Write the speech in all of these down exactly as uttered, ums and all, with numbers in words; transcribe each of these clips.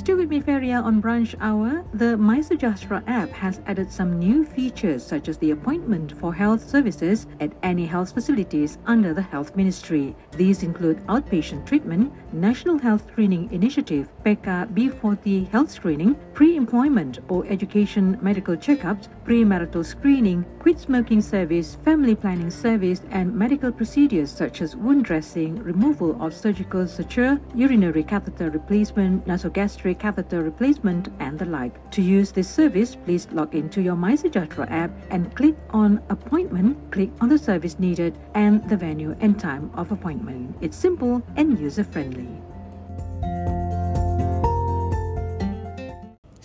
Still with Befrienders on Brunch Hour, the MySejahtera app has added some new features such as the appointment for health services at any health facilities under the Health Ministry. These include outpatient treatment, National Health Screening Initiative, PeKa B forty health screening, pre-employment or education medical checkups, premarital screening, quit smoking service, family planning service and medical procedures such as wound dressing, removal of surgical suture, urinary catheter replacement, nasogastric catheter replacement and the like. To use this service, please log into your MySejahtera app and click on appointment, click on the service needed and the venue and time of appointment. It's simple and user-friendly.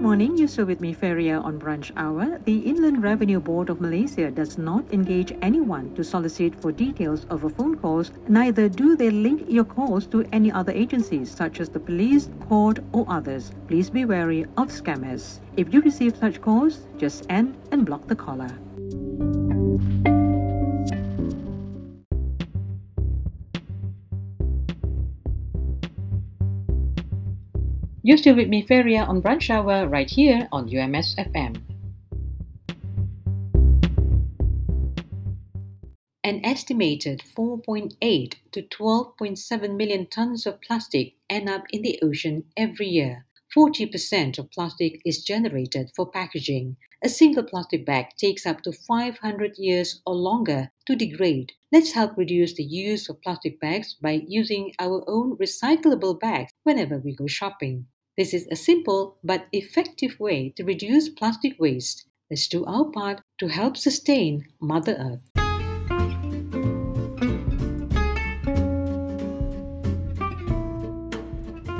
Good morning, you're still with me, Feria, on Brunch Hour. The Inland Revenue Board of Malaysia does not engage anyone to solicit for details over phone calls, neither do they link your calls to any other agencies such as the police, court or others. Please be wary of scammers. If you receive such calls, just end and block the caller. You're still with me, Feria, on Brunch Hour, right here on U M S F M. An estimated four point eight to twelve point seven million tons of plastic end up in the ocean every year. forty percent of plastic is generated for packaging. A single plastic bag takes up to five hundred years or longer to degrade. Let's help reduce the use of plastic bags by using our own recyclable bags whenever we go shopping. This is a simple but effective way to reduce plastic waste. Let's do our part to help sustain Mother Earth.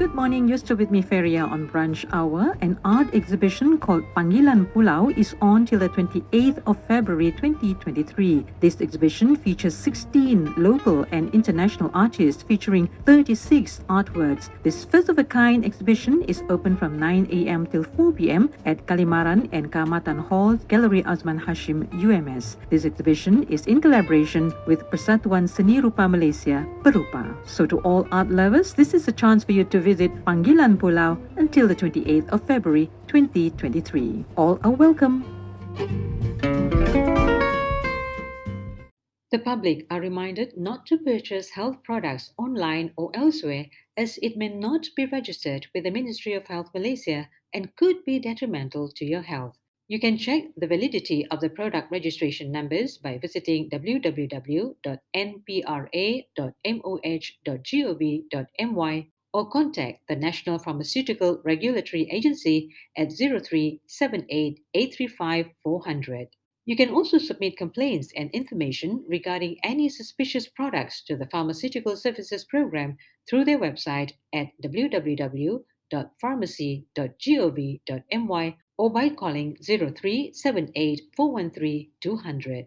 Good morning, you're still with me, Feria, on Brunch Hour. An art exhibition called Panggilan Pulau is on till the twenty-eighth of February twenty twenty-three. This exhibition features sixteen local and international artists featuring thirty-six artworks. This first-of-a-kind exhibition is open from nine a.m. till four p.m. at Kalimaran and Kamatan Hall, Gallery Azman Hashim, U M S. This exhibition is in collaboration with Persatuan Seni Rupa Malaysia, Perupa. So to all art lovers, this is a chance for you to visit Visit Panggilan Pulau until the twenty-eighth of February twenty twenty-three. All are welcome. The public are reminded not to purchase health products online or elsewhere as it may not be registered with the Ministry of Health Malaysia and could be detrimental to your health. You can check the validity of the product registration numbers by visiting w w w dot n p r a dot m o h dot gov dot m y or contact the National Pharmaceutical Regulatory Agency at zero three seven eight eight three five four zero zero. You can also submit complaints and information regarding any suspicious products to the Pharmaceutical Services Program through their website at w w w dot pharmacy dot gov dot m y or by calling zero three seven eight four one three two zero zero.